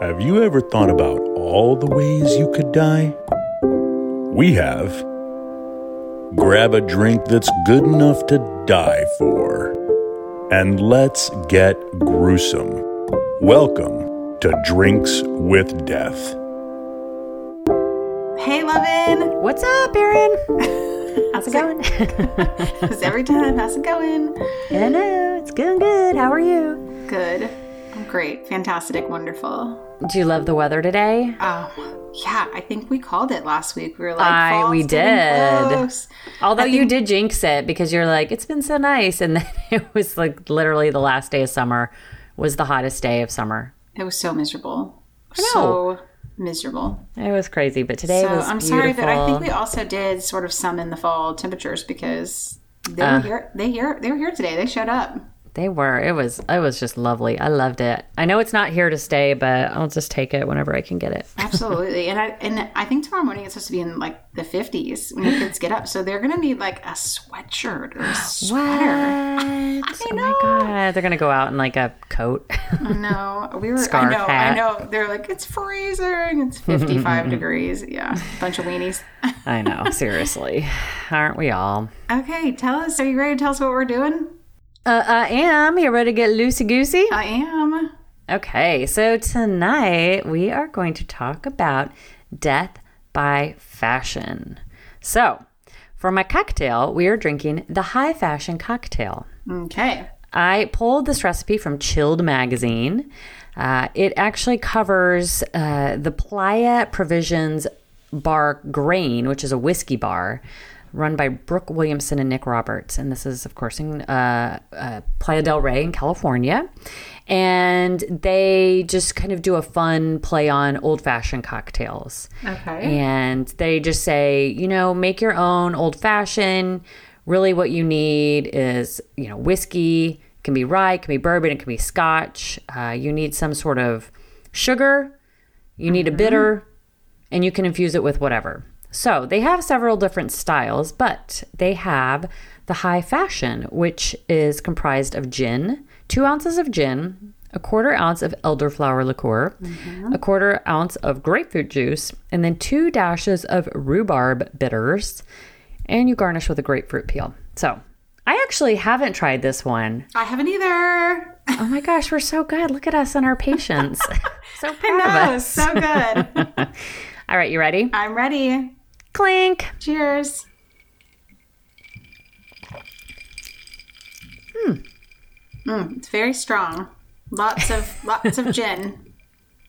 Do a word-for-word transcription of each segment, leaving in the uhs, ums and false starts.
Have you ever thought about all the ways you could die? We have. Grab a drink that's good enough to die for. And let's get gruesome. Welcome to Drinks With Death. Hey, Lovin'. What's up, Erin? How's it going? It's every time. How's it going? I know. It's going good. How are you? Good. I'm great. Fantastic. Wonderful. Do you love the weather today? Um, yeah, I think we called it last week. We were like, I, we did. Close. Although I think, you did jinx it because you're like, it's been so nice. And then it was like literally the last day of summer was the hottest day of summer. It was so miserable. I know. So miserable. It was crazy. But today so, was I'm beautiful. Sorry, but I think we also did sort of summon the fall temperatures because they uh, were here. They, here, they were here today. They showed up. They were. It was it was just lovely. I loved it. I know it's not here to stay, but I'll just take it whenever I can get it. Absolutely. And I and I think tomorrow morning it's supposed to be in like the fifties when the kids get up. So they're going to need like a sweatshirt or a sweater. What? I oh know. My God. They're going to go out in like a coat. I know. We were, Scarf I know. Hat. I know. They're like, it's freezing. It's fifty-five degrees. Yeah. Bunch of weenies. I know. Seriously. Aren't we all? Okay. Tell us. Are you ready to tell us what we're doing? Uh, I am. You ready to get loosey-goosey? I am. Okay, so tonight we are going to talk about death by fashion. So, for my cocktail, we are drinking the high fashion cocktail. Okay. I pulled this recipe from Chilled Magazine. Uh, it actually covers uh, the Playa Provisions Bar Grain, which is a whiskey bar, run by Brooke Williamson and Nick Roberts. And this is, of course, in uh, uh, Playa del Rey in California. And they just kind of do a fun play on old-fashioned cocktails. Okay. And they just say, you know, make your own old-fashioned. Really what you need is, you know, whiskey. It can be rye. It can be bourbon. It can be scotch. Uh, you need some sort of sugar. You need mm-hmm. a bitter. And you can infuse it with whatever. So they have several different styles, but they have the high fashion, which is comprised of gin, two ounces of gin, a quarter ounce of elderflower liqueur, mm-hmm. a quarter ounce of grapefruit juice, and then two dashes of rhubarb bitters, and you garnish with a grapefruit peel. So I actually haven't tried this one. I haven't either. Oh my gosh, we're so good. Look at us and our patience. So proud I know, of us. So good. All right, you ready? I'm ready. Clink. Cheers. Hmm. Mm, it's very strong. Lots of lots of gin.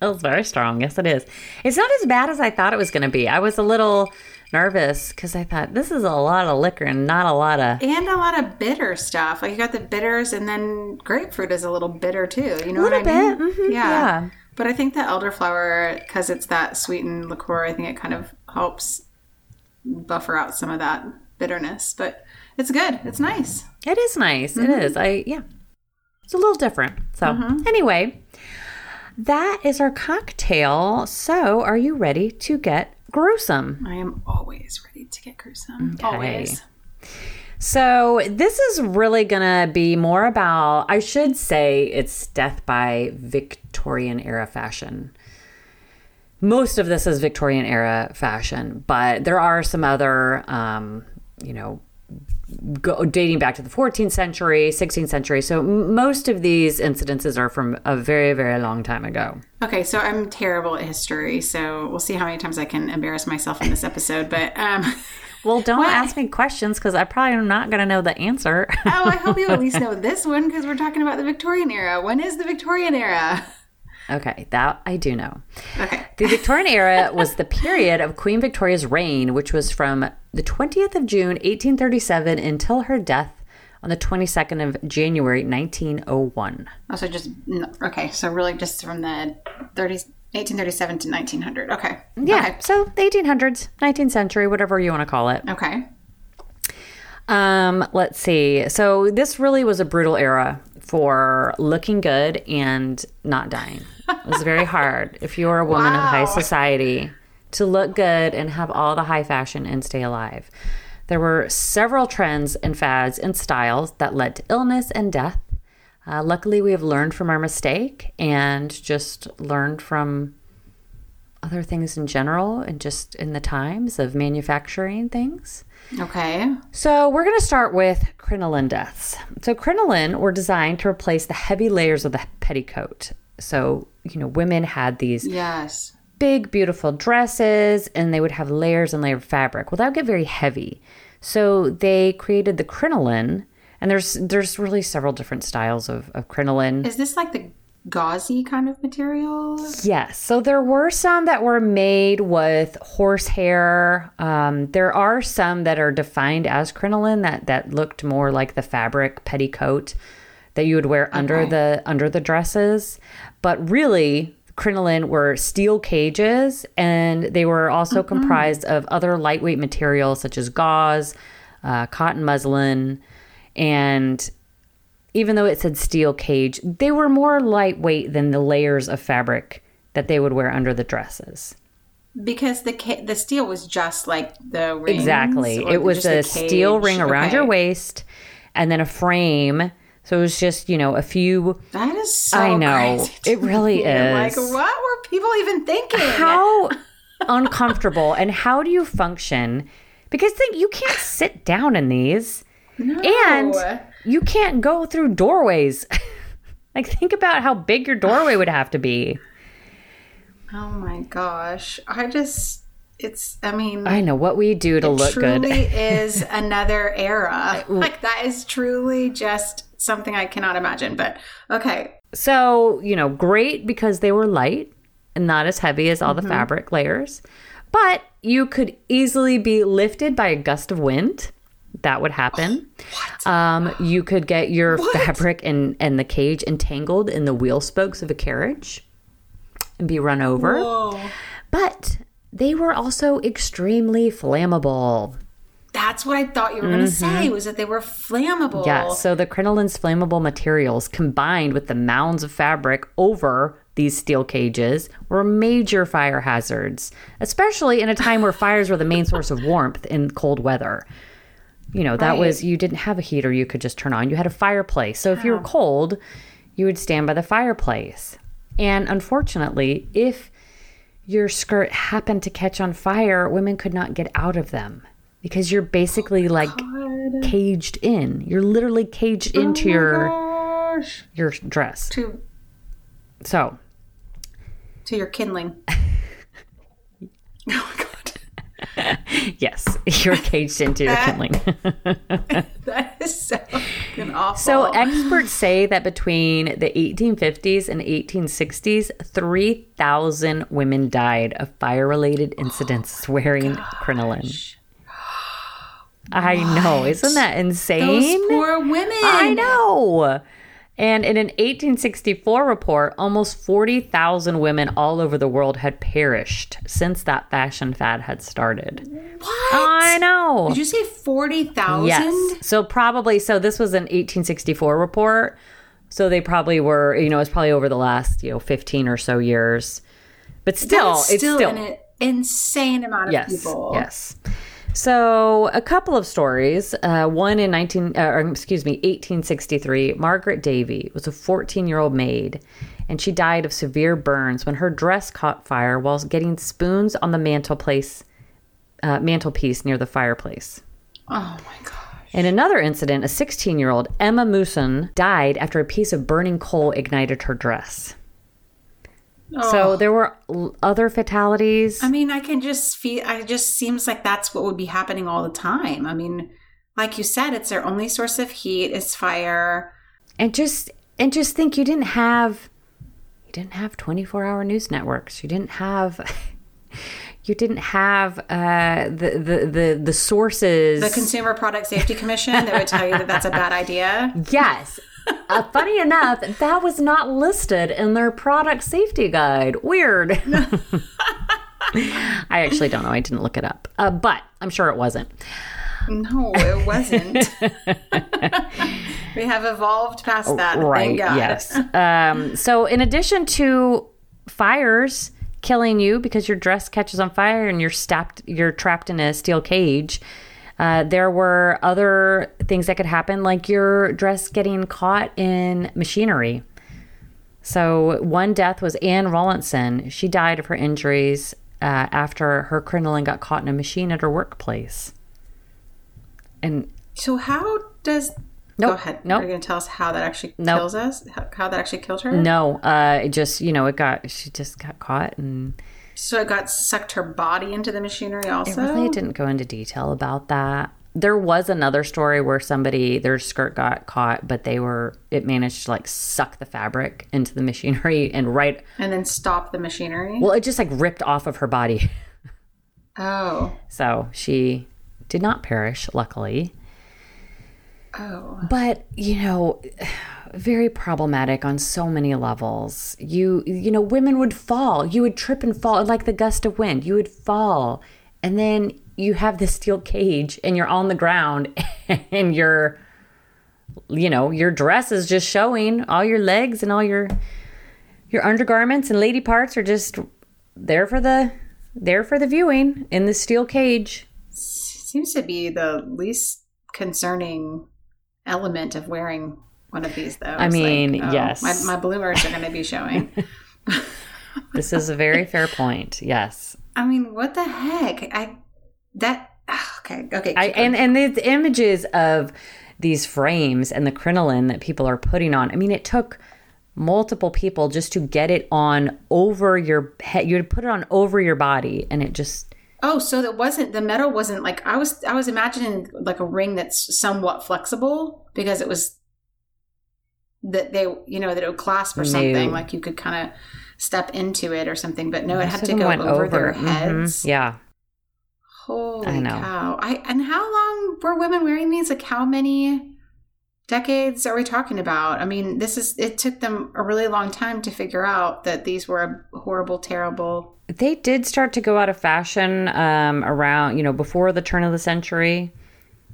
It's very strong. Yes, it is. It's not as bad as I thought it was going to be. I was a little nervous because I thought this is a lot of liquor and not a lot of and a lot of bitter stuff. Like you got the bitters, and then grapefruit is a little bitter too. You know what I mean? A little bit. Mm-hmm. Yeah. yeah. But I think the elderflower, because it's that sweetened liqueur, I think it kind of helps buffer out some of that bitterness. But it's good. It's nice. It is nice. Mm-hmm. It is. I yeah. It's a little different. So mm-hmm. anyway, that is our cocktail. So are you ready to get gruesome? I am always ready to get gruesome. Okay. Always. So this is really going to be more about, I should say it's death by Victorian era fashion. Most of this is Victorian era fashion, but there are some other, um, you know, go, dating back to the fourteenth century, sixteenth century. So most of these incidences are from a very, very long time ago. Okay, so I'm terrible at history, so we'll see how many times I can embarrass myself in this episode, but... Um... Well, don't what? ask me questions because I probably am not going to know the answer. Oh, I hope you at least know this one because we're talking about the Victorian era. When is the Victorian era? Okay, that I do know. Okay. The Victorian era was the period of Queen Victoria's reign, which was from the twentieth of June, eighteen thirty-seven, until her death on the twenty-second of January, nineteen oh one. Oh, so just, okay, so really just from the thirties. eighteen thirty-seven to nineteen hundred. Okay. Yeah. Okay. So the eighteen hundreds, nineteenth century, whatever you want to call it. Okay. Um, let's see. So this really was a brutal era for looking good and not dying. It was very hard if you're a woman wow. of high society to look good and have all the high fashion and stay alive. There were several trends and fads and styles that led to illness and death. Uh, luckily, we have learned from our mistake and just learned from other things in general and just in the times of manufacturing things. Okay. So we're going to start with crinoline deaths. So crinoline were designed to replace the heavy layers of the petticoat. So, you know, women had these yes. big, beautiful dresses, and they would have layers and layers of fabric. Well, that would get very heavy. So they created the crinoline, and there's there's really several different styles of, of crinoline. Is this like the gauzy kind of material? Yes. So there were some that were made with horsehair. Um, there are some that are defined as crinoline that, that looked more like the fabric petticoat that you would wear okay. under the under the dresses. But really, crinoline were steel cages, and they were also mm-hmm. comprised of other lightweight materials such as gauze, uh, cotton muslin, and even though it said steel cage, they were more lightweight than the layers of fabric that they would wear under the dresses. Because the ca- the steel was just like the ring. Exactly. It was a steel ring around okay. your waist and then a frame. So it was just, you know, a few. That is so I know. Crazy it really is. Like, what were people even thinking? How uncomfortable. And how do you function? Because think, you can't sit down in these. No. And you can't go through doorways. Like, think about how big your doorway would have to be. Oh, my gosh. I just, it's, I mean. I know what we do to it look truly good. Truly is another era. Like, that is truly just something I cannot imagine. But, okay. So, you know, great because they were light and not as heavy as all mm-hmm. the fabric layers. But you could easily be lifted by a gust of wind. That would happen. Oh, um, you could get your what? fabric and, and the cage entangled in the wheel spokes of a carriage and be run over. Whoa. But they were also extremely flammable. That's what I thought you were mm-hmm. going to say, was that they were flammable. Yeah, so the crinoline's flammable materials combined with the mounds of fabric over these steel cages were major fire hazards, especially in a time where fires were the main source of warmth in cold weather. You know, that right. was, you didn't have a heater you could just turn on. You had a fireplace. So if oh. you were cold, you would stand by the fireplace. And unfortunately, if your skirt happened to catch on fire, women could not get out of them because you're basically oh like God. caged in. You're literally caged oh into your gosh. your dress. To, so. To your kindling. Oh, God. Yes, you're caged into your kindling. That is so fucking awful. So experts say that between the eighteen fifties and eighteen sixties, three thousand women died of fire-related incidents oh wearing gosh. crinoline. What? I know. Isn't that insane? Those poor women. I know. And in an eighteen sixty-four report, almost forty thousand women all over the world had perished since that fashion fad had started. What? I know. Did you say forty thousand? Yes. So probably, so this was an eighteen sixty-four report. So they probably were, you know, it's probably over the last, you know, fifteen or so years. But still, still it's still an insane amount of yes, people. Yes, yes. So a couple of stories, uh, one in nineteen, uh, or excuse me, eighteen sixty-three, Margaret Davy was a fourteen-year-old maid, and she died of severe burns when her dress caught fire while getting spoons on the mantelpiece, uh, mantelpiece near the fireplace. Oh, my gosh. In another incident, a sixteen-year-old, Emma Mooson, died after a piece of burning coal ignited her dress. So oh. there were other fatalities. I mean, I can just feel, it just seems like that's what would be happening all the time. I mean, like you said, it's their only source of heat is fire. And just, and just think you didn't have, you didn't have twenty-four hour news networks. You didn't have, you didn't have uh, the, the, the, the sources. The Consumer Product Safety Commission that would tell you that that's a bad idea. Yes. Uh, funny enough, that was not listed in their product safety guide. Weird. I actually don't know. I didn't look it up. Uh, but I'm sure it wasn't. No, it wasn't. We have evolved past that. Right, thank God. Yes. Um, so in addition to fires killing you because your dress catches on fire and you're, stapped, you're trapped in a steel cage, Uh, there were other things that could happen, like your dress getting caught in machinery. So one death was Anne Rawlinson. She died of her injuries uh, after her crinoline got caught in a machine at her workplace. And so how does... Nope, go ahead. Nope. Are you going to tell us how that actually nope. kills us? How, how that actually killed her? No. Uh, it just, you know, it got... She just got caught and... So it got sucked her body into the machinery also? It really didn't go into detail about that. There was another story where somebody, their skirt got caught, but they were, it managed to like suck the fabric into the machinery and right. And then stop the machinery? Well, it just like ripped off of her body. Oh. So she did not perish, luckily. Oh. But, you know... very problematic on so many levels. You you know, women would fall. You would trip and fall like the gust of wind. You would fall. And then you have this steel cage and you're on the ground and your, you know, your dress is just showing. All your legs and all your your undergarments and lady parts are just there for the there for the viewing in the steel cage. Seems to be the least concerning element of wearing one of these, though. I mean, like, oh, yes. My, my bloomers are going to be showing. This is a very fair point. Yes. I mean, what the heck? I that okay, okay. I, and and the images of these frames and the crinoline that people are putting on. I mean, it took multiple people just to get it on over your head. You would put it on over your body, and it just. Oh, so that wasn't the metal. Wasn't like I was. I was imagining like a ring that's somewhat flexible because it was. That they, you know, that it would clasp or something, no. Like you could kind of step into it or something. But no, it had to go over, over their heads. Mm-hmm. Yeah. Holy I know. cow. I And how long were women wearing these? Like how many decades are we talking about? I mean, this is, it took them a really long time to figure out that these were a horrible, terrible. They did start to go out of fashion um, around, you know, before the turn of the century.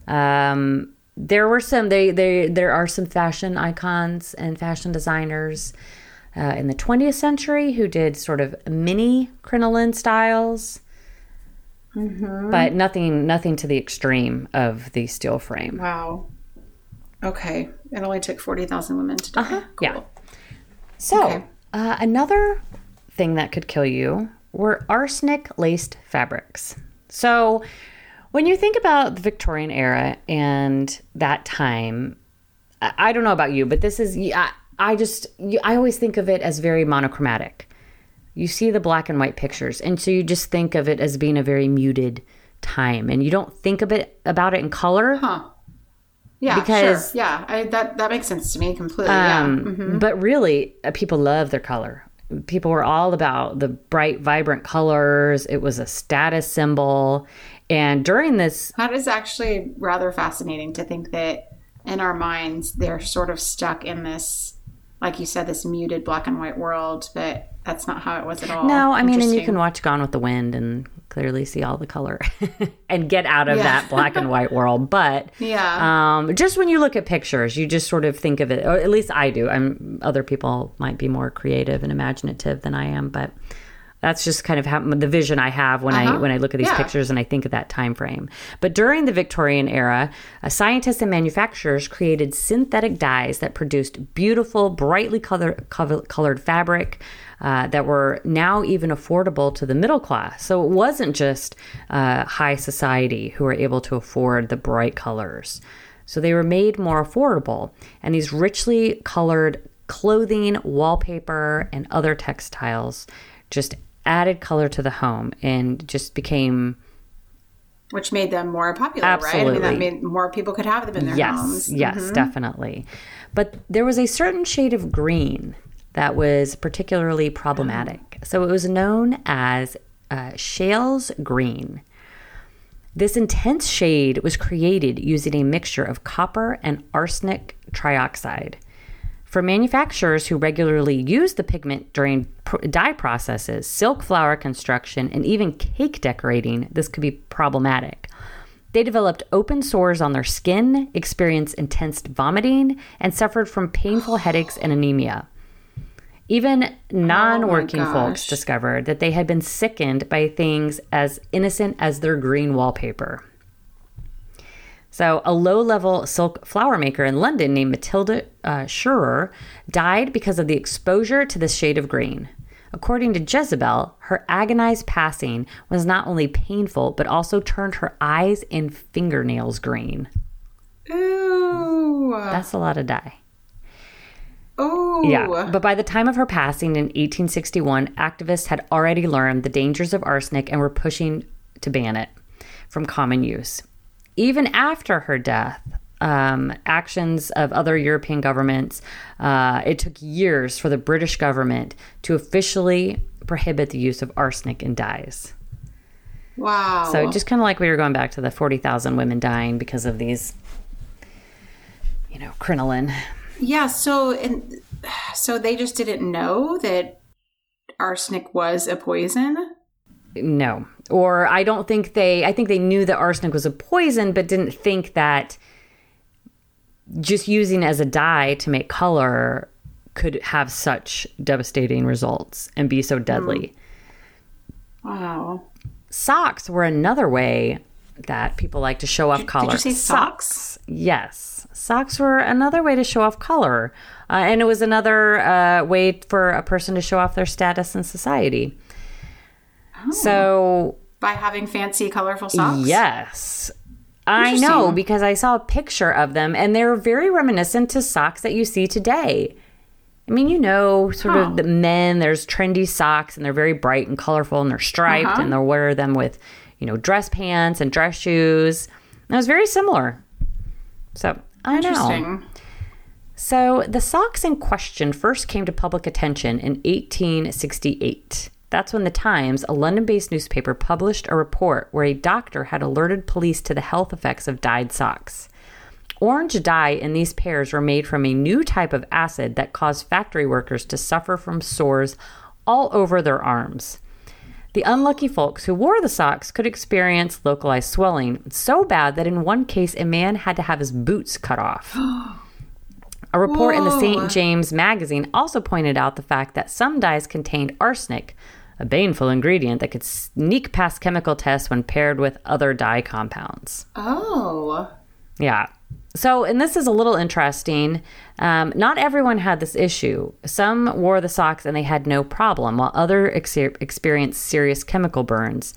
Um There were some, they, they, there are some fashion icons and fashion designers uh, in the twentieth century who did sort of mini crinoline styles, mm-hmm. but nothing, nothing to the extreme of the steel frame. Wow. Okay. It only took forty thousand women to die. Uh-huh. Cool. Yeah. So okay. uh, another thing that could kill you were arsenic laced fabrics. So when you think about the Victorian era and that time, I don't know about you, but this is, I, I just, I always think of it as very monochromatic. You see the black and white pictures. And so you just think of it as being a very muted time and you don't think of it about it in color. Huh. Yeah, because, sure. Yeah, I, that, that makes sense to me completely. Um, yeah. Mm-hmm. But really, uh, people love their color. People were all about the bright, vibrant colors. It was a status symbol. And during this... That is actually rather fascinating to think that in our minds, they're sort of stuck in this, like you said, this muted black and white world, but that's not how it was at all. No, I mean, and you can watch Gone with the Wind and clearly see all the color and get out of yeah. that black and white world. But yeah, um, just when you look at pictures, you just sort of think of it, or at least I do. I'm, other people might be more creative and imaginative than I am, but... That's just kind of how the vision I have when uh-huh. I when I look at these yeah. pictures and I think of that time frame. But during the Victorian era, scientists and manufacturers created synthetic dyes that produced beautiful, brightly color, color, colored fabric uh, that were now even affordable to the middle class. So it wasn't just uh, high society who were able to afford the bright colors. So they were made more affordable. And these richly colored clothing, wallpaper, and other textiles just added color to the home and just became... Which made them more popular, absolutely. Right? I mean, that made more people could have them in their yes, homes. Yes, yes, mm-hmm. definitely. But there was a certain shade of green that was particularly problematic. Mm-hmm. So it was known as uh, Scheele's Green. This intense shade was created using a mixture of copper and arsenic trioxide. For manufacturers who regularly use the pigment during dye processes, silk flower construction, and even cake decorating, this could be problematic. They developed open sores on their skin, experienced intense vomiting, and suffered from painful headaches and anemia. Even non-working oh folks discovered that they had been sickened by things as innocent as their green wallpaper. So a low-level silk flower maker in London named Matilda uh, Schurer died because of the exposure to this shade of green. According to Jezebel, her agonized passing was not only painful, but also turned her eyes and fingernails green. Ooh. That's a lot of dye. Oh. Yeah, but by the time of her passing in eighteen sixty-one, activists had already learned the dangers of arsenic and were pushing to ban it from common use. Even after her death, um, actions of other European governments, uh, it took years for the British government to officially prohibit the use of arsenic in dyes. Wow. So just kind of like we were going back to the forty thousand women dying because of these, you know, crinoline. Yeah. So, and so they just didn't know that arsenic was a poison? No. Or I don't think they, I think they knew that arsenic was a poison, but didn't think that just using it as a dye to make color could have such devastating results and be so deadly. Wow. Socks were another way that people like to show off color. Did you say socks? socks? Yes. Socks were another way to show off color. Uh, and it was another uh, way for a person to show off their status in society. So by having fancy, colorful socks? Yes. I know, because I saw a picture of them, and they're very reminiscent to socks that you see today. I mean, you know, sort huh. of the men, there's trendy socks, and they're very bright and colorful, and they're striped, uh-huh. and they'll wear them with, you know, dress pants and dress shoes. And it was very similar. So I know. So the socks in question first came to public attention in eighteen sixty-eight. That's when the Times, a London-based newspaper, published a report where a doctor had alerted police to the health effects of dyed socks. Orange dye in these pairs were made from a new type of acid that caused factory workers to suffer from sores all over their arms. The unlucky folks who wore the socks could experience localized swelling, so bad that in one case a man had to have his boots cut off. A report Whoa. in the Saint James Magazine also pointed out the fact that some dyes contained arsenic, a baneful ingredient that could sneak past chemical tests when paired with other dye compounds. Oh. Yeah. So, and this is a little interesting. Um, not everyone had this issue. Some wore the socks and they had no problem, while others ex- experienced serious chemical burns.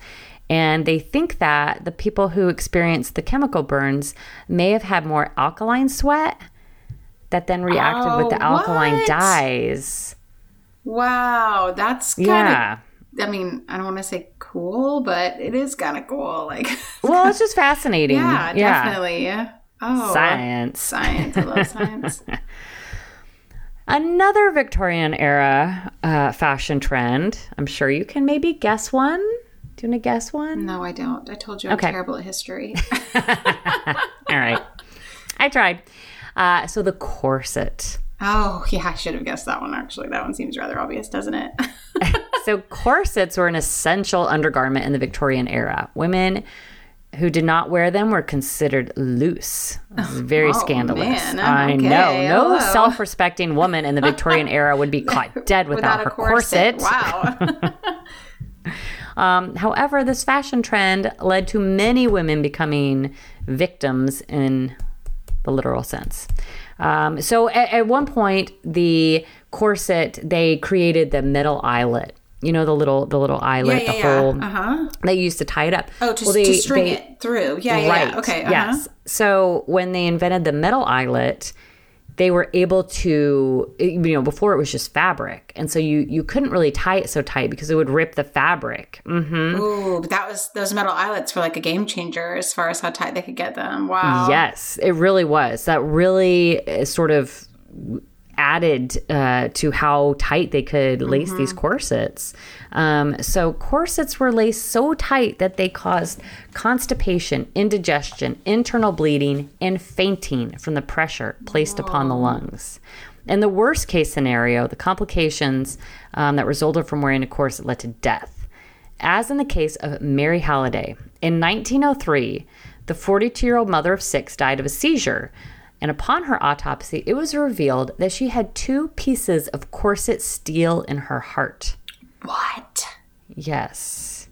And they think that the people who experienced the chemical burns may have had more alkaline sweat that then reacted oh, with the alkaline what? dyes. Wow. That's kind of... Yeah. I mean, I don't want to say cool, but it is kind of cool. Like, well, it's just fascinating. Yeah, yeah. Definitely. Yeah. Oh, science. Science. I love science. Another Victorian era uh, fashion trend. I'm sure you can maybe guess one. Do you want to guess one? No, I don't. I told you I'm okay. terrible at history. All right. I tried. Uh, so the corset. Oh, yeah, I should have guessed that one, actually. That one seems rather obvious, doesn't it? So corsets were an essential undergarment in the Victorian era. Women who did not wear them were considered loose. Very oh, scandalous. Man. I okay. know. No Hello. self-respecting woman in the Victorian era would be caught dead without, without her corset. corset. Wow. um, however, this fashion trend led to many women becoming victims in the literal sense. Um, so at, at one point, the corset, they created the metal eyelet. You know, the little the little eyelet, yeah, yeah, the yeah. hole uh-huh. they used to tie it up. Oh, to, well, they, to string they, it through. Yeah, yeah, right. yeah. Okay. Uh-huh. Yes. So when they invented the metal eyelet, they were able to, you know, before it was just fabric. And so you, you couldn't really tie it so tight because it would rip the fabric. Mm-hmm. Ooh, but that was, those metal eyelets were like a game changer as far as how tight they could get them. Wow. Yes, it really was. That really sort of added uh, to how tight they could lace mm-hmm. these corsets. Um, so corsets were laced so tight that they caused constipation, indigestion, internal bleeding, and fainting from the pressure placed Whoa. upon the lungs. In the worst case scenario, the complications um, that resulted from wearing a corset led to death. As in the case of Mary Halliday, in nineteen oh three, the forty-two-year-old mother of six died of a seizure. And upon her autopsy, it was revealed that she had two pieces of corset steel in her heart. What? Yes.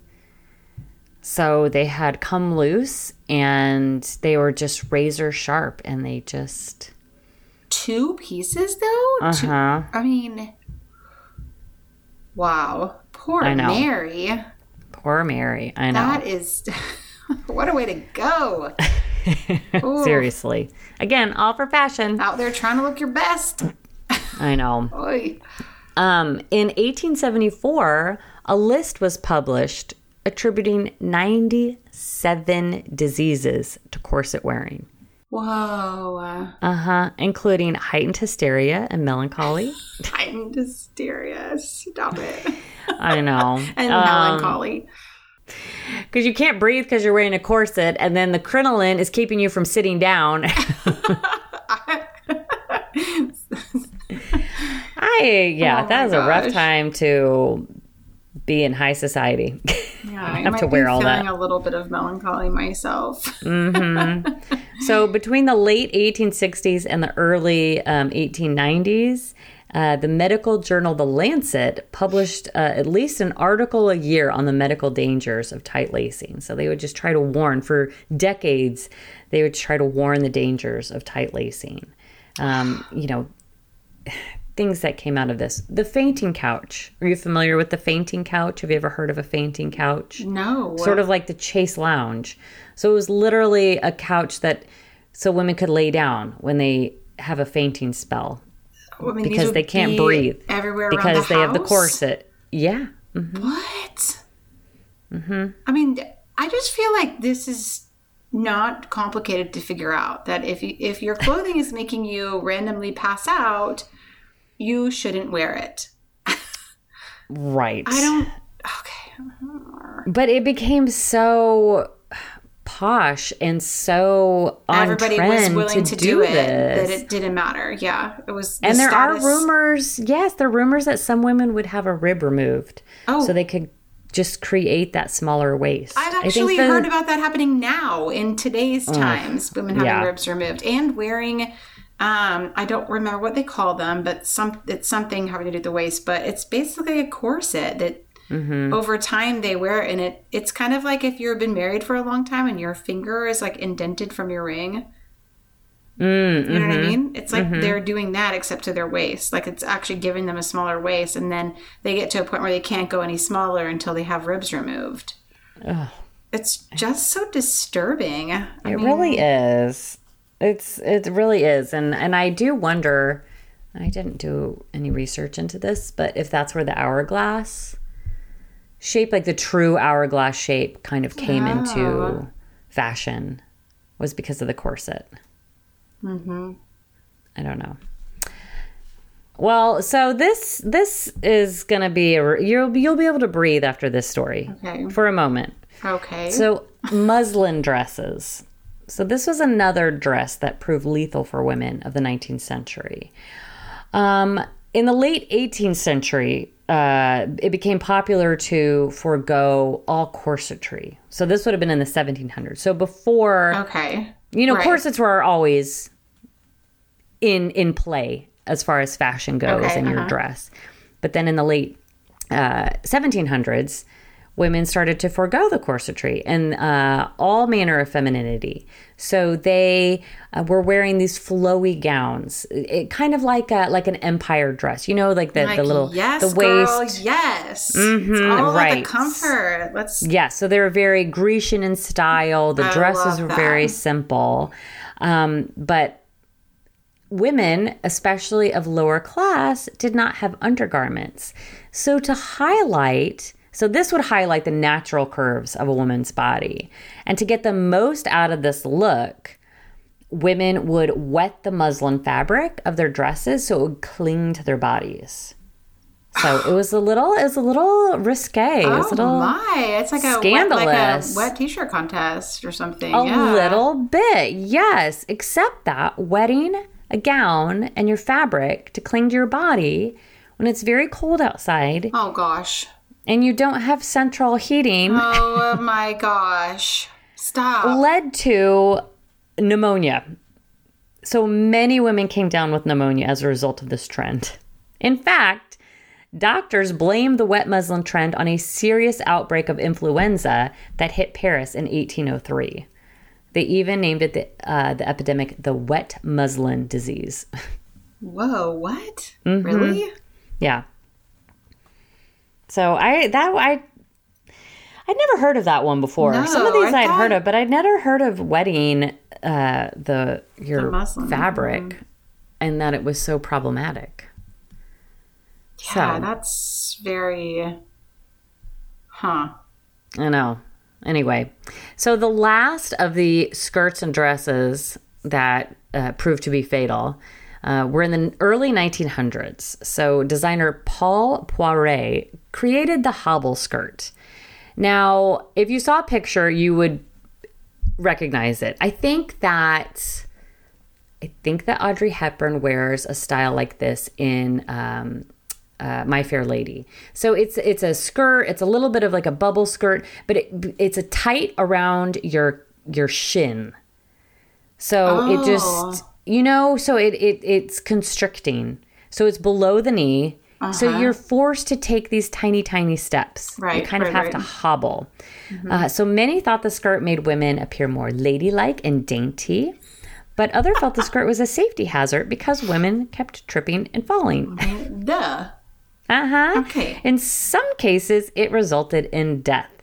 So they had come loose and they were just razor sharp, and they just... Two pieces, though? Uh-huh. Two, I mean, wow. Poor Mary. Poor Mary. I know. That is... What a way to go. Seriously. Again, all for fashion. Out there trying to look your best. I know. Oy. Um, in eighteen seventy-four, a list was published attributing ninety-seven diseases to corset wearing. Whoa. Uh-huh. Including heightened hysteria and melancholy. Heightened hysteria. Stop it. I know. And um, melancholy. Because you can't breathe because you're wearing a corset, and then the crinoline is keeping you from sitting down. I, yeah, oh that was gosh. a rough time to be in high society. Yeah, I have might to wear be all feeling that. a little bit of melancholy myself. Mm-hmm. So between the late eighteen sixties and the early um, eighteen nineties, Uh, the medical journal The Lancet published uh, at least an article a year on the medical dangers of tight lacing. So they would just try to warn for decades. They would try to warn the dangers of tight lacing. Um, you know, things that came out of this. The fainting couch. Are you familiar with the fainting couch? Have you ever heard of a fainting couch? No. Sort of like the chaise lounge. So it was literally a couch that so women could lay down when they have a fainting spell. I mean, because they can't be breathe everywhere around because the they house? Have the corset. Yeah. Mm-hmm. What? Mm-hmm. I mean, I just feel like this is not complicated to figure out that if you, if your clothing is making you randomly pass out, you shouldn't wear it. Right. I don't. Okay. But it became so posh and so on everybody trend was willing to, to do, do it this. That it didn't matter. Yeah, it was the and there status. Are rumors yes there are rumors that some women would have a rib removed oh. so they could just create that smaller waist. I've actually I think the, heard about that happening now in today's uh, times, women having yeah. ribs removed and wearing um I don't remember what they call them, but some it's something having to do with the waist, but it's basically a corset that mm-hmm. over time they wear it, and it it's kind of like if you've been married for a long time and your finger is like indented from your ring. Mm, you know mm-hmm. what I mean? It's like mm-hmm. they're doing that except to their waist. Like it's actually giving them a smaller waist, and then they get to a point where they can't go any smaller until they have ribs removed. Ugh. It's just so disturbing. I it mean, really is. It's it really is, and and I do wonder. I didn't do any research into this, but if that's where the hourglass shape, like the true hourglass shape, kind of came yeah. into fashion was because of the corset. Mm-hmm. I don't know. Well, so this this is gonna be a, you'll you'll be able to breathe after this story okay. for a moment. Okay. So muslin dresses. So this was another dress that proved lethal for women of the nineteenth century. Um, in the late eighteenth century. Uh, it became popular to forego all corsetry. So this would have been in the seventeen hundreds. So before, okay, you know, right. corsets were always in in play as far as fashion goes okay, in uh-huh. your dress. But then in the late uh, seventeen hundreds, women started to forego the corsetry and uh, all manner of femininity. So they uh, were wearing these flowy gowns, it, kind of like a, like an empire dress, you know, like the, like, the little yes, the waist. Girl, yes, mm-hmm, it's all right. Like a comfort. Let's. Yeah, so they were very Grecian in style. The I dresses were that. very simple, um, but women, especially of lower class, did not have undergarments. So to highlight. So this would highlight the natural curves of a woman's body. And to get the most out of this look, women would wet the muslin fabric of their dresses so it would cling to their bodies. So it was a little, it was a little risque. It was oh a little my. It's like a, scandalous. Wet, like a wet t-shirt contest or something. A yeah. little bit, yes. Except that wetting a gown and your fabric to cling to your body when it's very cold outside. Oh gosh. And you don't have central heating. Oh, my gosh. Stop. Led to pneumonia. So many women came down with pneumonia as a result of this trend. In fact, Doctors blame the wet muslin trend on a serious outbreak of influenza that hit Paris in eighteen oh three. They even named it the, uh, the epidemic the wet muslin disease. Whoa, what? Mm-hmm. Really? Yeah. So I that I I'd never heard of that one before. No, Some of these I I'd thought... heard of, but I'd never heard of wetting uh, the your the muslin fabric, mm-hmm. and that it was so problematic. Yeah, so. That's very, huh. I know. Anyway, so the last of the skirts and dresses that uh, proved to be fatal uh, were in the early nineteen hundreds. So designer Paul Poiret created the hobble skirt. Now, if you saw a picture, you would recognize it. I think that... I think that Audrey Hepburn wears a style like this in... Um, Uh, My Fair Lady. So it's it's a skirt. It's a little bit of like a bubble skirt, but it, it's a tight around your your shin. So oh. it just, you know, so it, it it's constricting. So it's below the knee. Uh-huh. So you're forced to take these tiny, tiny steps. Right. You kind of right, have right. to hobble. Mm-hmm. Uh, so many thought the skirt made women appear more ladylike and dainty. But others felt the skirt was a safety hazard because women kept tripping and falling. Duh. Uh-huh. Okay. In some cases, it resulted in death.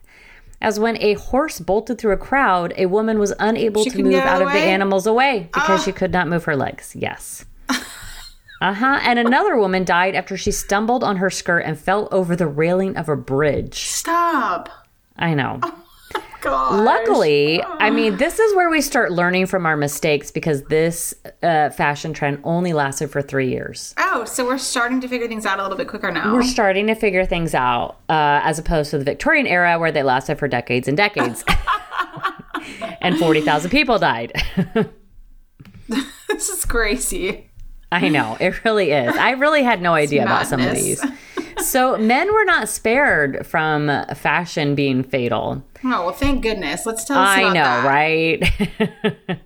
As when a horse bolted through a crowd, a woman was unable she to move out away? of the animals away because ah. she could not move her legs. Yes. Uh-huh. And another woman died after she stumbled on her skirt and fell over the railing of a bridge. Stop. I know. Oh. Gosh. Luckily, I mean, this is where we start learning from our mistakes because this uh, fashion trend only lasted for three years. Oh, so we're starting to figure things out a little bit quicker now. We're starting to figure things out uh, as opposed to the Victorian era where they lasted for decades and decades. And forty thousand people died. This is crazy. I know. It really is. I really had no idea about some of these. So men were not spared from fashion being fatal. Oh, well, thank goodness. Let's tell us I about know, that. I know, right?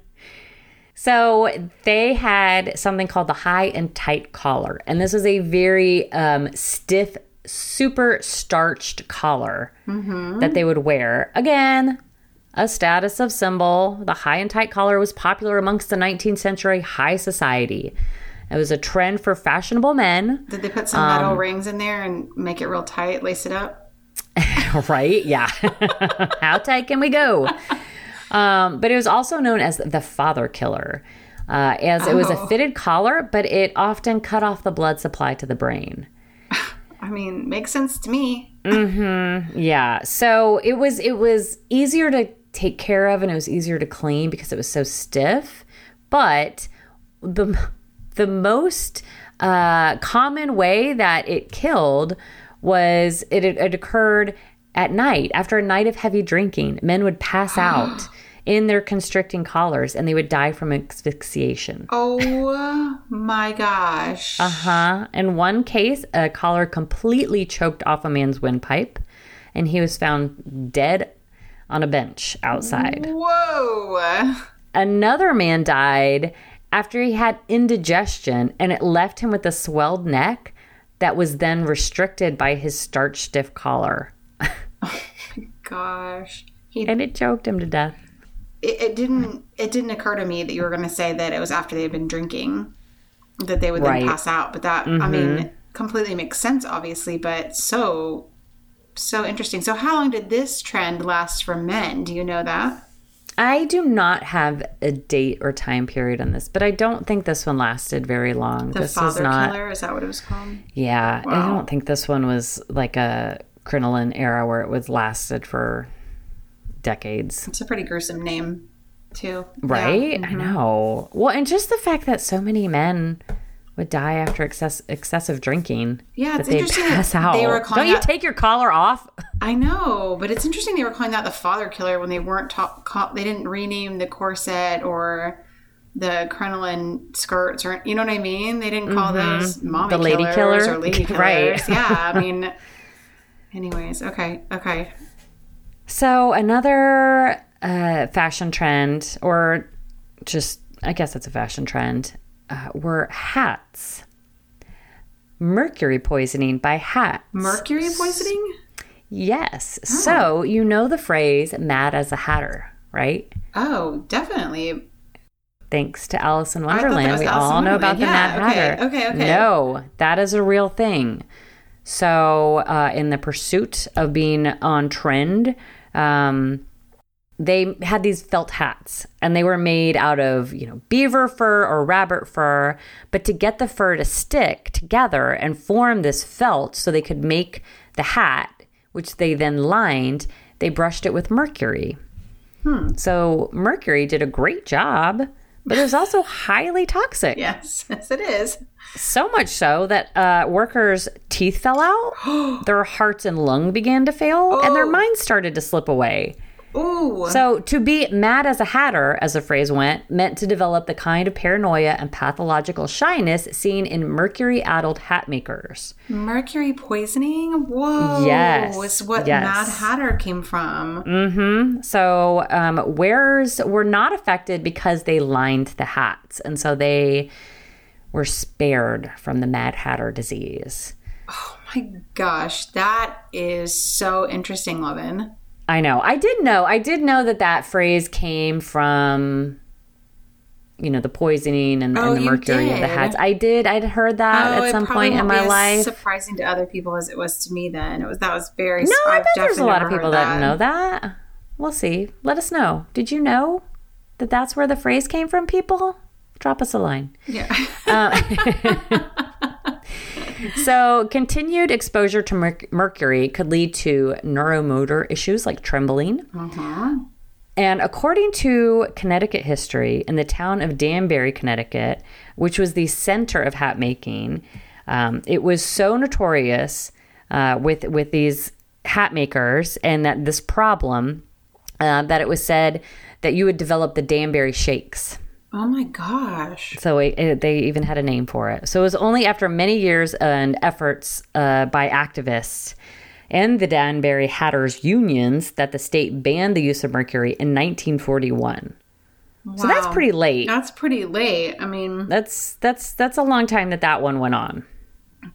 So they had something called the high and tight collar. And this was a very um, stiff, super starched collar mm-hmm. that they would wear. Again, a status of symbol. The high and tight collar was popular amongst the nineteenth century high society. It was a trend for fashionable men. Did they put some metal um, rings in there and make it real tight, lace it up? Right? Yeah. How tight can we go? Um, but it was also known as the father killer, uh, as oh. it was a fitted collar, but it often cut off the blood supply to the brain. I mean, makes sense to me. Mm-hmm. Yeah. So it was it was easier to take care of and it was easier to clean because it was so stiff. But the... The most uh, common way that it killed was it, it occurred at night. After a night of heavy drinking, men would pass out in their constricting collars and they would die from asphyxiation. Oh my gosh. Uh-huh. In one case, a collar completely choked off a man's windpipe and he was found dead on a bench outside. Whoa. Another man died after he had indigestion, and it left him with a swelled neck that was then restricted by his starch stiff collar. Oh my gosh. He, and it choked him to death. It, it didn't It didn't occur to me that you were going to say that it was after they had been drinking that they would right. then pass out. But that, mm-hmm. I mean, completely makes sense, obviously, but so, so interesting. So how long did this trend last for men? Do you know that? I do not have a date or time period on this, but I don't think this one lasted very long. The this father is not, killer, is that what it was called? Yeah. Wow. I don't think this one was like a crinoline era where it was lasted for decades. It's a pretty gruesome name too. Right? Yeah. Mm-hmm. I know. Well, and just the fact that so many men would die after excess, excessive drinking. Yeah, it's interesting. Pass out. They were calling Don't that, you take your collar off? I know, but it's interesting they were calling that the father killer when they weren't ta- call, they didn't rename the corset or the crinoline skirts or you know what I mean? They didn't call mm-hmm. those mommy the lady killers killer. or lady killers. Right. Yeah, I mean. Anyways, okay, okay. So another uh, fashion trend, or just I guess it's a fashion trend. Uh, were hats. mercury poisoning by hats. Mercury poisoning? Yes. Oh. So you know the phrase mad as a hatter, right? Oh, definitely. Thanks to Alice in Wonderland. We Alice all know about the yeah, Mad okay, Hatter. Okay, okay. No, that is a real thing. So uh, in the pursuit of being on trend, um, they had these felt hats, and they were made out of, you know, beaver fur or rabbit fur. But to get the fur to stick together and form this felt so they could make the hat, which they then lined, they brushed it with mercury. Hmm. So mercury did a great job. But it was also highly toxic. Yes, yes it is. So much so that uh, workers' teeth fell out, their hearts and lung began to fail, oh. and their minds started to slip away. Ooh. So to be mad as a hatter, as the phrase went, meant to develop the kind of paranoia and pathological shyness seen in mercury-addled hat makers. Mercury poisoning? Whoa. Yes. Is what yes. Mad Hatter came from. Mm-hmm. So um, wearers were not affected because they lined the hats. And so they were spared from the Mad Hatter disease. Oh, my gosh. That is so interesting, Lovin. I know. I did know. I did know that that phrase came from, you know, the poisoning and, oh, and the mercury of the hats. I did. I'd heard that oh, at some point in my life. It probably won't be as surprising to other people as it was to me then. It was that was very No, I I've bet there's a lot of people that. that know that. We'll see. Let us know. Did you know that that's where the phrase came from, people? Drop us a line. Yeah. Uh, So continued exposure to mer- mercury could lead to neuromotor issues like trembling. Uh-huh. And according to Connecticut history, in the town of Danbury, Connecticut, which was the center of hat making, um, it was so notorious uh, with, with these hat makers and that this problem uh, that it was said that you would develop the Danbury shakes. Oh, my gosh. So it, it, they even had a name for it. So it was only after many years and efforts uh, by activists and the Danbury Hatters Unions that the state banned the use of mercury in nineteen forty-one. Wow. So that's pretty late. That's pretty late. I mean... That's, that's, that's a long time that that one went on.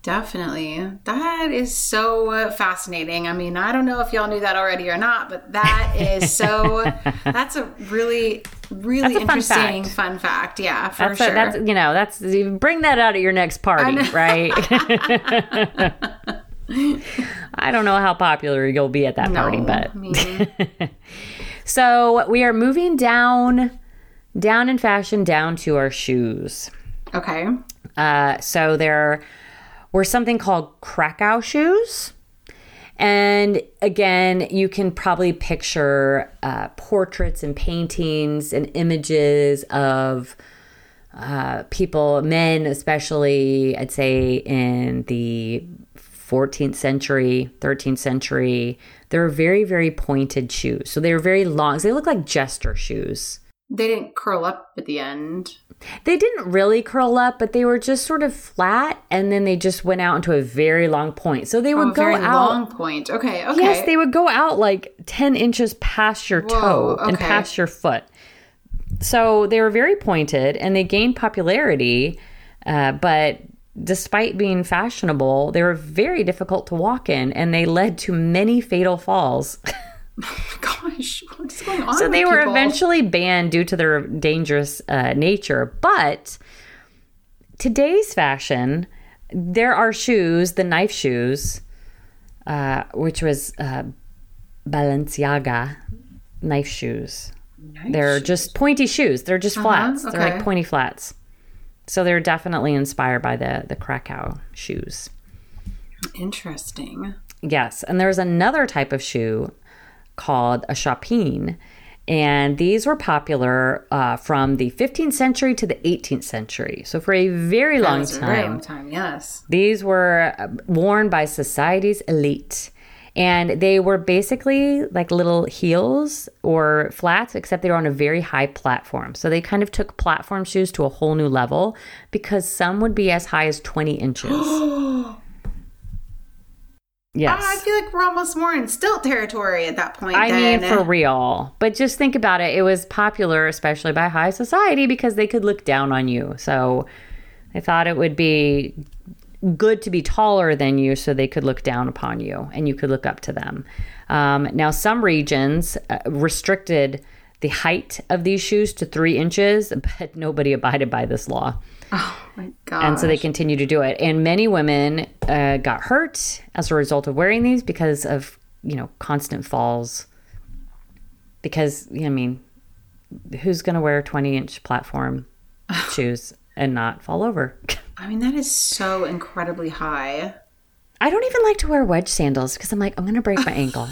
Definitely. That is so fascinating. I mean, I don't know if y'all knew that already or not, but that is so, that's a really, really a interesting fun fact. fun fact. Yeah, for that's sure. A, that's, you know, that's, bring that out at your next party, right? I don't know how popular you'll be at that no, party, but. I mean. So we are moving down, down in fashion, down to our shoes. Okay. Uh, so they're. Were something called Krakow shoes. And again, you can probably picture uh, portraits and paintings and images of uh, people, men especially, I'd say in the fourteenth century, thirteenth century. They were very, very pointed shoes. So they were very long. So they look like jester shoes. They didn't curl up at the end. They didn't really curl up, but they were just sort of flat, and then they just went out into a very long point. So they would oh, go very out. Very long point. Okay, okay. Yes, they would go out like ten inches past your Whoa, toe okay. and past your foot. So they were very pointed, and they gained popularity, uh, but despite being fashionable, they were very difficult to walk in, and they led to many fatal falls. Oh my gosh, what is going on? So they were eventually banned due to their dangerous uh, nature. But today's fashion, there are shoes, the knife shoes, uh, which was uh, Balenciaga knife shoes. Nice. They're just pointy shoes. They're just flats. Uh-huh. Okay. They're like pointy flats. So they're definitely inspired by the, the Krakow shoes. Interesting. Yes. And there's another type of shoe called a chopine, and these were popular uh, from the fifteenth century to the eighteenth century. So for a very long That's time, a very long time, yes, these were worn by society's elite, and they were basically like little heels or flats, except they were on a very high platform. So they kind of took platform shoes to a whole new level because some would be as high as twenty inches. Yes. I feel like we're almost more in stilt territory at that point. I then. mean, for real. But just think about it. It was popular, especially by high society, because they could look down on you. So I thought it would be good to be taller than you so they could look down upon you and you could look up to them. Um, now, some regions restricted the height of these shoes to three inches, but nobody abided by this law. Oh, my God. And so they continue to do it. And many women uh, got hurt as a result of wearing these because of, you know, constant falls. Because, you know, I mean, who's going to wear twenty-inch platform shoes and not fall over? I mean, that is so incredibly high. I don't even like to wear wedge sandals because I'm like, I'm going to break my ankle.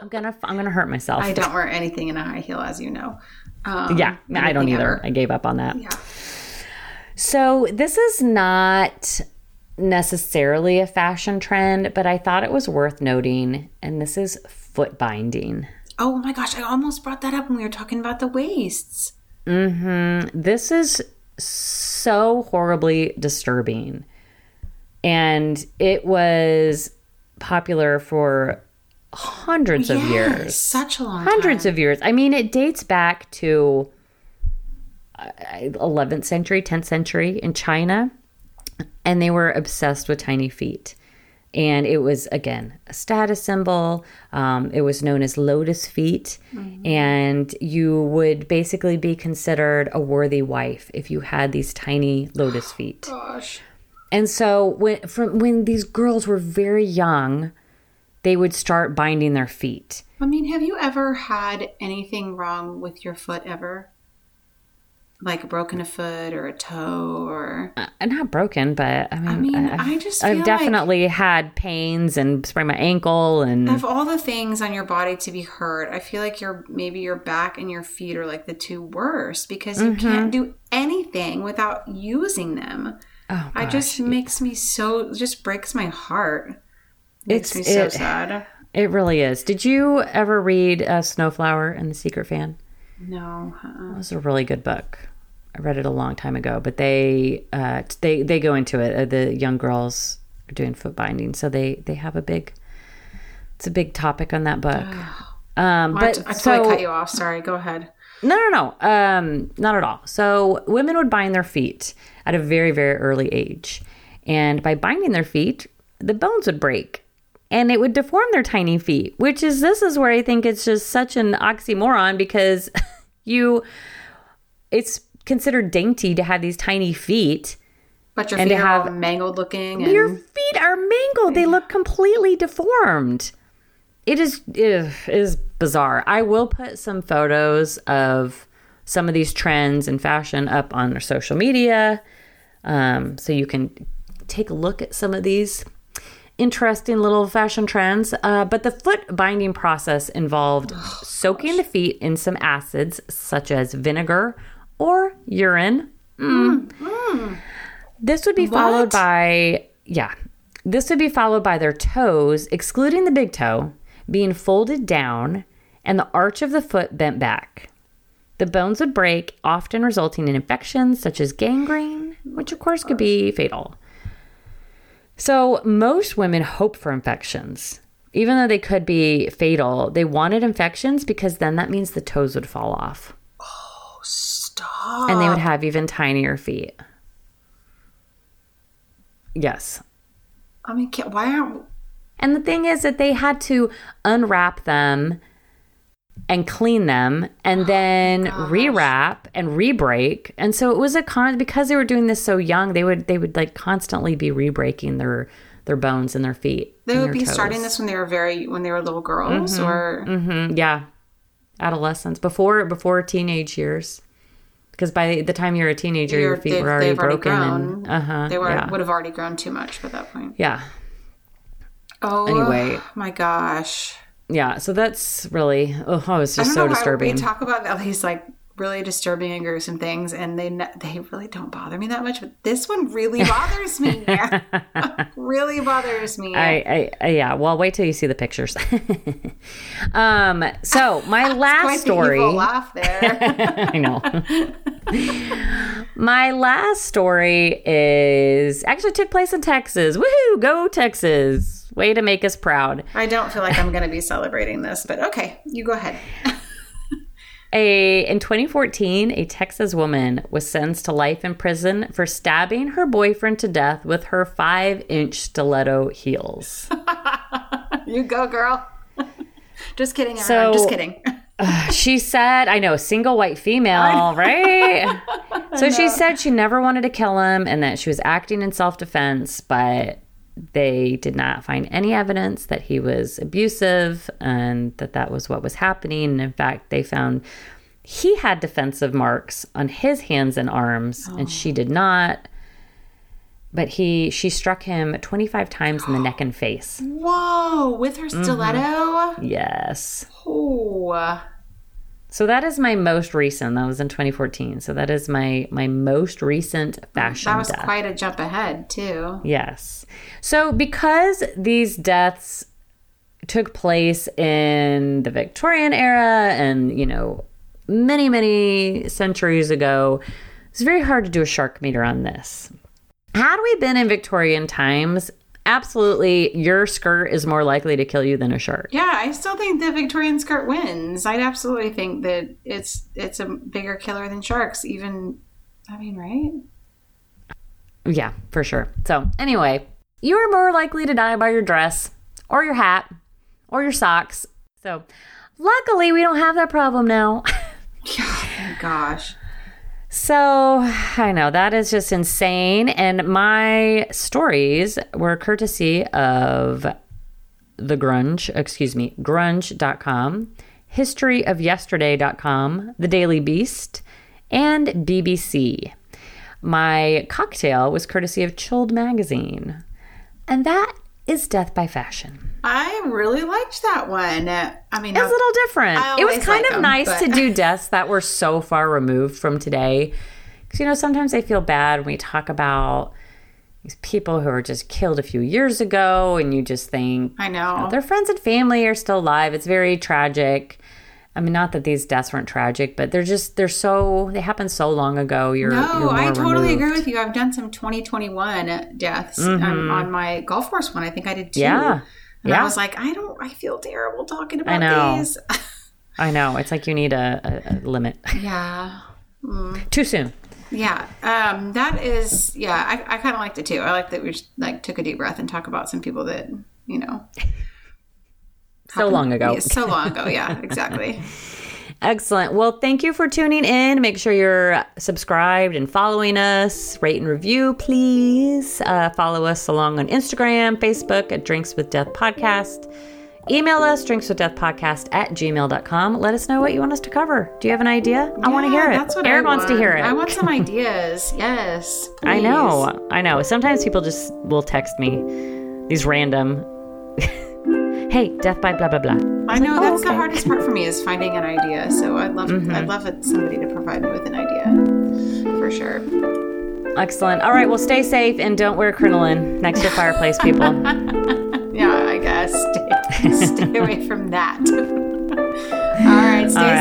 I'm going to I'm gonna hurt myself. I don't wear anything in a high heel, as you know. Um, yeah, I don't either. Ever. I gave up on that. Yeah. So this is not necessarily a fashion trend, but I thought it was worth noting. And this is foot binding. Oh, my gosh. I almost brought that up when we were talking about the waists. Mm-hmm. This is so horribly disturbing. And it was popular for hundreds yes, of years. Such a long hundreds time. Hundreds of years. I mean, it dates back to eleventh century, tenth century in China. And they were obsessed with tiny feet. And it was, again, a status symbol. Um, it was known as lotus feet. Mm-hmm. And you would basically be considered a worthy wife if you had these tiny lotus feet. Oh, gosh. And so when, from, when these girls were very young, they would start binding their feet. I mean, have you ever had anything wrong with your foot ever? Like broken a foot or a toe or... Uh, not broken, but I mean... I mean, I've, I just feel I've definitely like had pains and sprained my ankle and... Of all the things on your body to be hurt, I feel like your maybe your back and your feet are like the two worst because you mm-hmm. can't do anything without using them. Oh, gosh. It just makes me so... just breaks my heart. It makes it's, me so it, sad. It really is. Did you ever read uh, Snowflower and the Secret Fan? No. Uh-uh. It was a really good book. I read it a long time ago, but they uh, they they go into it. Uh, the young girls are doing foot binding, so they, they have a big. It's a big topic on that book. Um, well, but I, t- I so, totally cut you off. Sorry, go ahead. No, no, no, um, not at all. So women would bind their feet at a very, very early age, and by binding their feet, the bones would break. And it would deform their tiny feet, which is, this is where I think it's just such an oxymoron because you, it's considered dainty to have these tiny feet. But your and feet to have, are all mangled looking. And... Your feet are mangled. They look completely deformed. It is, it is bizarre. I will put some photos of some of these trends and fashion up on our social media. Um, so you can take a look at some of these interesting little fashion trends, uh, but the foot binding process involved oh, soaking gosh. the feet in some acids such as vinegar or urine. Mm. Mm. This would be what? followed by, yeah, this would be followed by their toes, excluding the big toe, being folded down and the arch of the foot bent back. The bones would break, often resulting in infections such as gangrene, which of course could be fatal. So most women hope for infections. Even though they could be fatal, they wanted infections because then that means the toes would fall off. Oh, stop. And they would have even tinier feet. Yes. I mean, why aren't... And the thing is that they had to unwrap them and clean them and then oh, rewrap and rebreak. And so it was a con because they were doing this so young, they would they would like constantly be rebreaking their their bones and their feet. They would be toes. starting this when they were very when they were little girls mm-hmm. or mm-hmm. yeah. Adolescence. Before before teenage years. Because by the time you're a teenager, you're, your feet were already broken. Already and, uh-huh, they were, yeah. would have already grown too much by that point. Yeah. Oh anyway. My gosh. Yeah, so that's really, oh, it was just I don't so know disturbing. Why we talk about all these like really disturbing and gruesome things, and they they really don't bother me that much, but this one really bothers me. really bothers me. I, I, yeah, well, wait till you see the pictures. um, so my last quite story. The evil laugh there. I know. My last story is actually took place in Texas. Woohoo! Go Texas. Way to make us proud. I don't feel like I'm going to be celebrating this, but okay, you go ahead. A, in twenty fourteen, a Texas woman was sentenced to life in prison for stabbing her boyfriend to death with her five-inch stiletto heels. You go, girl. Just kidding, everyone. So, just kidding. uh, she said, I know, single white female, right? So she said she never wanted to kill him and that she was acting in self-defense, but they did not find any evidence that he was abusive and that that was what was happening. And in fact, they found he had defensive marks on his hands and arms, oh. and she did not. But he, she struck him twenty-five times in the neck and face. Whoa, with her stiletto? Mm-hmm. Yes. Oh. So that is my most recent. That was in twenty fourteen. So that is my, my most recent fashion That was death. Quite a jump ahead, too. Yes. So because these deaths took place in the Victorian era and, you know, many, many centuries ago, it's very hard to do a shark meter on this. Had we been in Victorian times, absolutely, your skirt is more likely to kill you than a shark. Yeah, I still think the Victorian skirt wins. I'd absolutely think that it's it's a bigger killer than sharks, even, I mean, right? Yeah, for sure. So anyway, you are more likely to die by your dress or your hat or your socks. So luckily, we don't have that problem now. Oh, my gosh. So, I know, that is just insane. And my stories were courtesy of the Grunge, excuse me, grunge dot com, history of yesterday dot com, The Daily Beast, and B B C. My cocktail was courtesy of Chilled Magazine. And that is Death by Fashion. I really liked that one. I mean, it was a little different. It was kind like of them, nice but... to do deaths that were so far removed from today. Because, you know, sometimes I feel bad when we talk about these people who were just killed a few years ago and you just think, I know, you know, their friends and family are still alive. It's very tragic. I mean, not that these deaths weren't tragic, but they're just, they're so, they happened so long ago. You're, no, you're I totally removed. Agree with you. I've done some twenty twenty-one deaths mm-hmm. um, on my golf course one. I think I did two. Yeah. And yeah. I was like, I don't, I feel terrible talking about I know. these. I know. It's like you need a, a, a limit. Yeah. Mm. Too soon. Yeah. Um, that is, yeah, I, I kind of liked it too. I like that we just like took a deep breath and talk about some people that, you know. So long ago. Yeah, so long ago. Yeah, exactly. Excellent. Well, thank you for tuning in. Make sure you're subscribed and following us. Rate and review, please. Uh, follow us along on Instagram, Facebook at Drinks With Death Podcast. Email us, drinkswithdeathpodcast at gmail dot com. Let us know what you want us to cover. Do you have an idea? I yeah, want to hear it. That's what Eric I want. wants to hear it. I want some ideas. Yes. Please. I know. I know. Sometimes people just will text me these random... Hey, death by blah blah blah. I, I know like, oh, that's okay. The hardest part for me is finding an idea. So I'd love, mm-hmm. I'd love it, somebody to provide me with an idea, for sure. Excellent. All right, well, stay safe and don't wear crinoline next to your fireplace, people. Yeah, I guess stay, stay away from that. All right, stay All right.